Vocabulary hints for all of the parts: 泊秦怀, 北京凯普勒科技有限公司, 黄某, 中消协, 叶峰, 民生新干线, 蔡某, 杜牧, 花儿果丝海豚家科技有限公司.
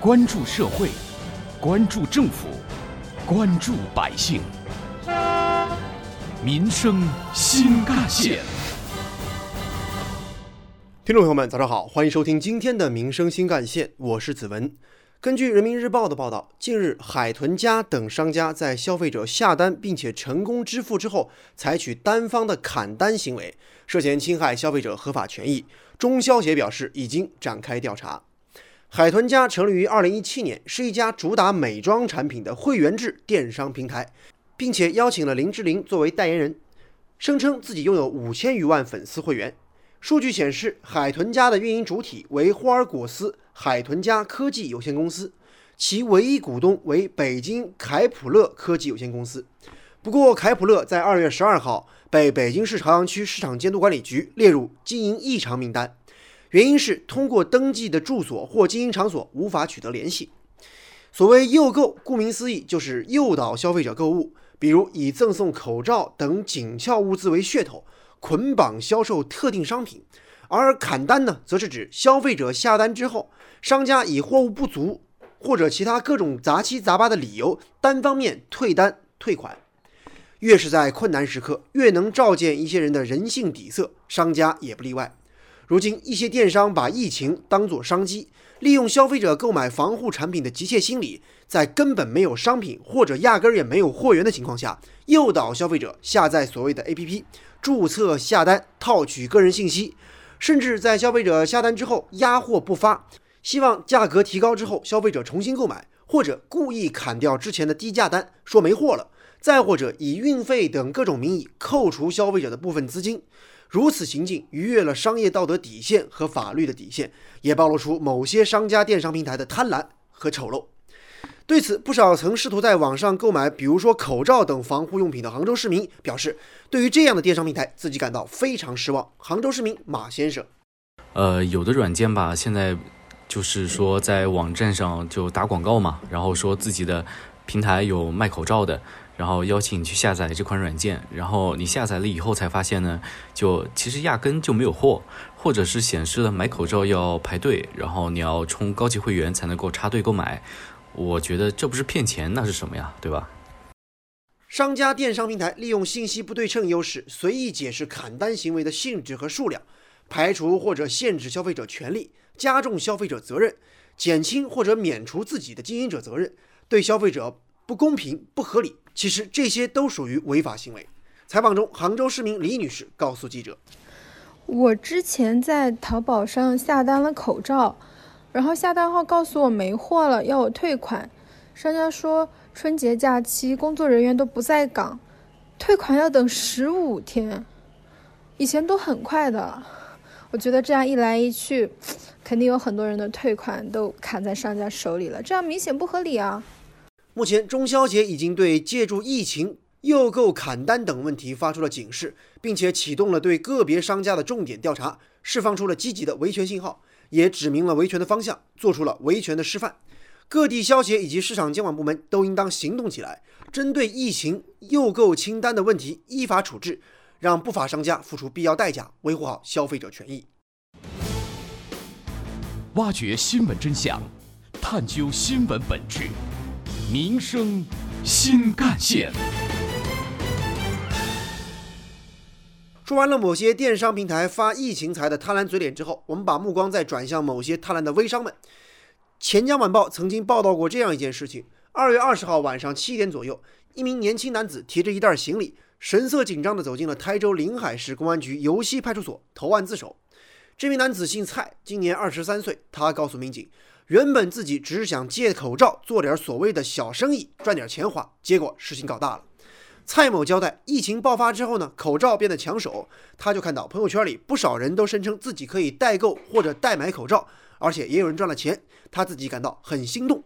关注社会，关注政府，关注百姓，民生新干线。听众朋友们，早上好，欢迎收听今天的民生新干线，我是子文。根据人民日报的报道，近日海豚家等商家在消费者下单并且成功支付之后，采取单方的砍单行为，涉嫌侵害消费者合法权益。中消协表示已经展开调查。海豚家成立于2017年，是一家主打美妆产品的会员制电商平台，并且邀请了林志玲作为代言人，声称自己拥有5000余万粉丝会员。数据显示，海豚家的运营主体为花儿果丝海豚家科技有限公司，其唯一股东为北京凯普勒科技有限公司。不过，凯普勒在2月12号被北京市朝阳区市场监督管理局列入经营异常名单，原因是通过登记的住所或经营场所无法取得联系。所谓诱购，顾名思义就是诱导消费者购物，比如以赠送口罩等紧俏物资为噱头，捆绑销售特定商品。而砍单呢，则是指消费者下单之后，商家以货物不足或者其他各种杂七杂八的理由，单方面退单退款。越是在困难时刻，越能照见一些人的人性底色，商家也不例外。如今一些电商把疫情当作商机，利用消费者购买防护产品的急切心理，在根本没有商品或者压根也没有货源的情况下，诱导消费者下载所谓的 APP， 注册下单，套取个人信息，甚至在消费者下单之后压货不发，希望价格提高之后消费者重新购买，或者故意砍掉之前的低价单，说没货了，再或者以运费等各种名义扣除消费者的部分资金。如此行径逾越了商业道德底线和法律的底线，也暴露出某些商家电商平台的贪婪和丑陋。对此，不少曾试图在网上购买比如说口罩等防护用品的杭州市民表示，对于这样的电商平台自己感到非常失望。杭州市民马先生，有的软件吧，现在就是说在网站上就打广告嘛，然后说自己的平台有卖口罩的，然后邀请你去下载这款软件，然后你下载了以后才发现呢，就其实压根就没有货，或者是显示了买口罩要排队，然后你要充高级会员才能够插队购买。我觉得这不是骗钱那是什么呀，对吧？商家电商平台利用信息不对称优势，随意解释砍单行为的性质和数量，排除或者限制消费者权利，加重消费者责任，减轻或者免除自己的经营者责任，对消费者不公平不合理，其实这些都属于违法行为。采访中，杭州市民李女士告诉记者，我之前在淘宝上下单了口罩，然后下单后告诉我没货了，要我退款。商家说春节假期工作人员都不在岗，退款要等15天，以前都很快的。我觉得这样一来一去，肯定有很多人的退款都砍在商家手里了，这样明显不合理啊。目前，中消协已经对借助疫情、诱购、砍单等问题发出了警示，并且启动了对个别商家的重点调查，释放出了积极的维权信号，也指明了维权的方向，做出了维权的示范。各地消协以及市场监管部门都应当行动起来，针对疫情、诱购、清单的问题依法处置，让不法商家付出必要代价，维护好消费者权益。挖掘新闻真相，探究新闻本质。民生新干线。说完了某些电商平台发疫情财的贪婪嘴脸之后，我们把目光再转向某些贪婪的微商们。钱江晚报曾经报道过这样一件事情：2月20号晚上7点左右，一名年轻男子提着一袋行李，神色紧张地走进了台州临海市公安局游溪派出所投案自首。这名男子姓蔡，今年23岁。他告诉民警，原本自己只是想借口罩做点所谓的小生意，赚点钱花，结果事情搞大了。蔡某交代，疫情爆发之后呢，口罩变得抢手，他就看到朋友圈里不少人都声称自己可以代购或者代买口罩，而且也有人赚了钱，他自己感到很心动。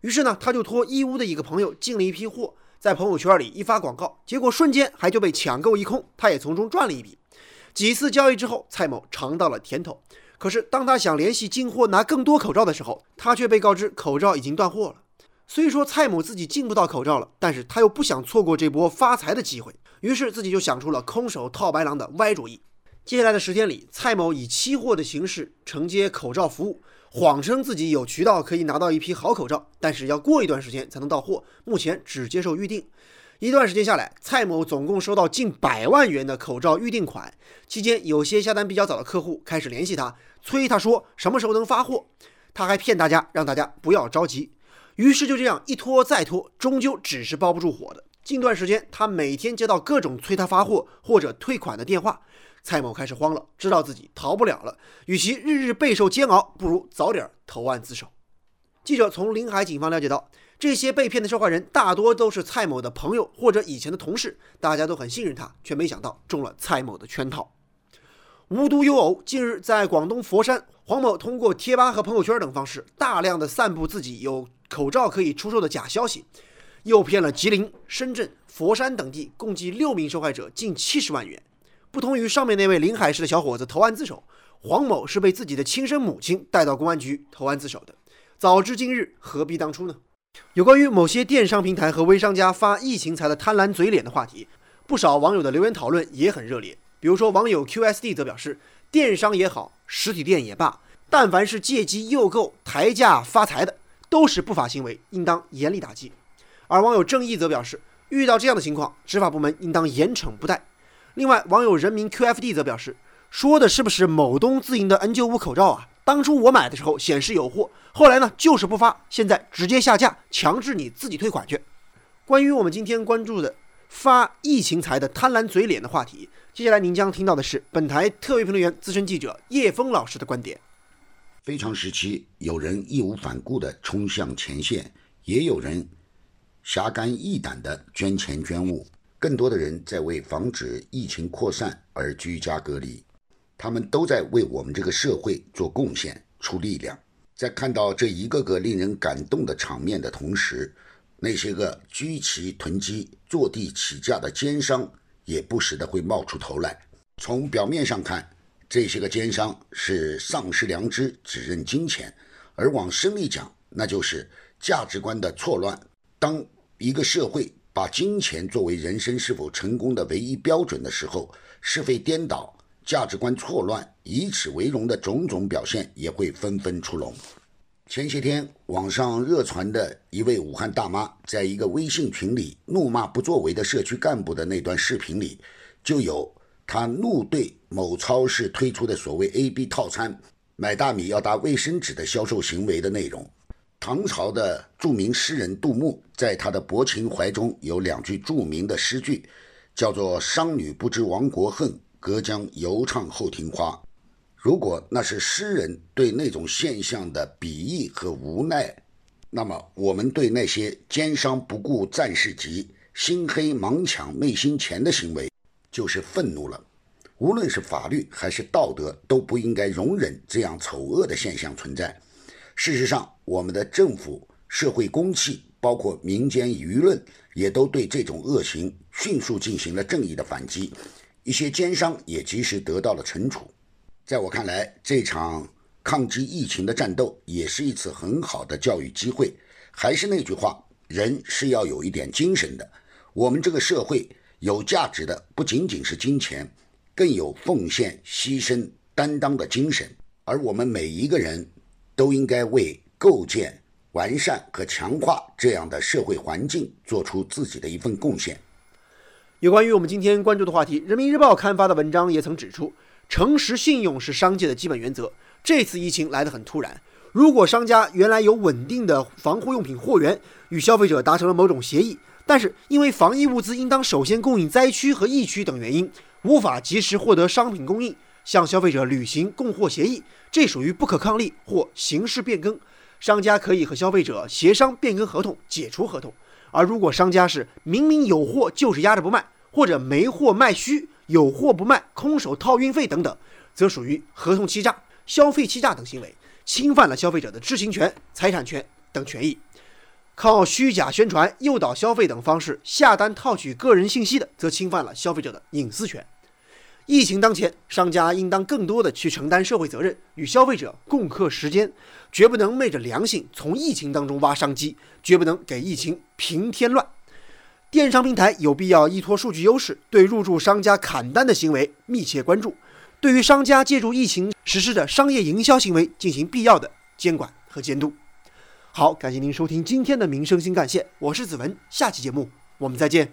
于是呢，他就托义乌的一个朋友进了一批货，在朋友圈里一发广告，结果瞬间还就被抢购一空，他也从中赚了一笔。几次交易之后，蔡某尝到了甜头。可是当他想联系进货拿更多口罩的时候，他却被告知口罩已经断货了。虽说蔡某自己进不到口罩了，但是他又不想错过这波发财的机会，于是自己就想出了空手套白狼的歪主意。接下来的10天里，蔡某以期货的形式承接口罩服务，谎称自己有渠道可以拿到一批好口罩，但是要过一段时间才能到货，目前只接受预定。一段时间下来，蔡某总共收到近100万元的口罩预定款。期间有些下单比较早的客户开始联系他，催他说什么时候能发货。他还骗大家，让大家不要着急。于是就这样一拖再拖，终究只是包不住火的。近段时间，他每天接到各种催他发货或者退款的电话。蔡某开始慌了，知道自己逃不了了，与其日日备受煎熬，不如早点投案自首。记者从临海警方了解到，这些被骗的受害人大多都是蔡某的朋友或者以前的同事，大家都很信任他，却没想到中了蔡某的圈套。无独有偶，近日在广东佛山，黄某通过贴吧和朋友圈等方式，大量的散布自己有口罩可以出售的假消息，诱骗了吉林、深圳、佛山等地共计6名受害者近70万元。不同于上面那位临海市的小伙子投案自首，黄某是被自己的亲生母亲带到公安局投案自首的。早知今日，何必当初呢？有关于某些电商平台和微商家发疫情财的贪婪嘴脸的话题，不少网友的留言讨论也很热烈。比如说，网友 QSD 则表示，电商也好，实体店也罢，但凡是借机诱购、抬价发财的，都是不法行为，应当严厉打击。而网友正义则表示，遇到这样的情况，执法部门应当严惩不贷。另外，网友人民 QFD 则表示，说的是不是某东自营的 N95 口罩啊？当初我买的时候显示有货，后来呢就是不发，现在直接下架，强制你自己退款去。关于我们今天关注的发疫情财的贪婪嘴脸的话题，接下来您将听到的是本台特约评论员、资深记者叶峰老师的观点。非常时期，有人义无反顾地冲向前线，也有人侠肝义胆地捐钱捐物。更多的人在为防止疫情扩散而居家隔离，他们都在为我们这个社会做贡献、出力量。在看到这一个个令人感动的场面的同时，那些个居其囤积、坐地起价的奸商也不时的会冒出头来。从表面上看，这些个奸商是丧失良知，只认金钱；而往深里讲，那就是价值观的错乱。当一个社会把金钱作为人生是否成功的唯一标准的时候，是非颠倒、价值观错乱、以此为荣的种种表现也会纷纷出笼。前些天网上热传的一位武汉大妈在一个微信群里怒骂不作为的社区干部的那段视频里，就有她怒对某超市推出的所谓 AB 套餐买大米要搭卫生纸的销售行为的内容。唐朝的著名诗人杜牧在他的《泊秦怀》中有两句著名的诗句，叫做“商女不知亡国恨，隔江犹唱后庭花”。如果那是诗人对那种现象的鄙夷和无奈，那么我们对那些奸商不顾战事急、心黑盲抢昧心钱的行为就是愤怒了。无论是法律还是道德，都不应该容忍这样丑恶的现象存在。事实上，我们的政府、社会公器，包括民间舆论，也都对这种恶行迅速进行了正义的反击，一些奸商也及时得到了惩处。在我看来，这场抗击疫情的战斗也是一次很好的教育机会。还是那句话，人是要有一点精神的。我们这个社会有价值的不仅仅是金钱，更有奉献、牺牲、担当的精神。而我们每一个人都应该为构建、完善和强化这样的社会环境做出自己的一份贡献。有关于我们今天关注的话题，人民日报刊发的文章也曾指出，诚实信用是商界的基本原则。这次疫情来得很突然，如果商家原来有稳定的防护用品货源，与消费者达成了某种协议，但是因为防疫物资应当首先供应灾区和疫区等原因，无法及时获得商品供应，向消费者履行供货协议，这属于不可抗力或形式变更，商家可以和消费者协商变更合同、解除合同。而如果商家是明明有货就是压着不卖，或者没货卖虚，有货不卖，空手套运费等等，则属于合同欺诈、消费欺诈等行为，侵犯了消费者的知情权、财产权等权益。靠虚假宣传、诱导消费等方式下单套取个人信息的，则侵犯了消费者的隐私权。疫情当前，商家应当更多的去承担社会责任，与消费者共克时艰，绝不能昧着良心从疫情当中挖商机，绝不能给疫情平添乱。电商平台有必要依托数据优势，对入驻商家砍单的行为密切关注，对于商家借助疫情实施的商业营销行为进行必要的监管和监督。好，感谢您收听今天的民生新干线，我是子文，下期节目我们再见。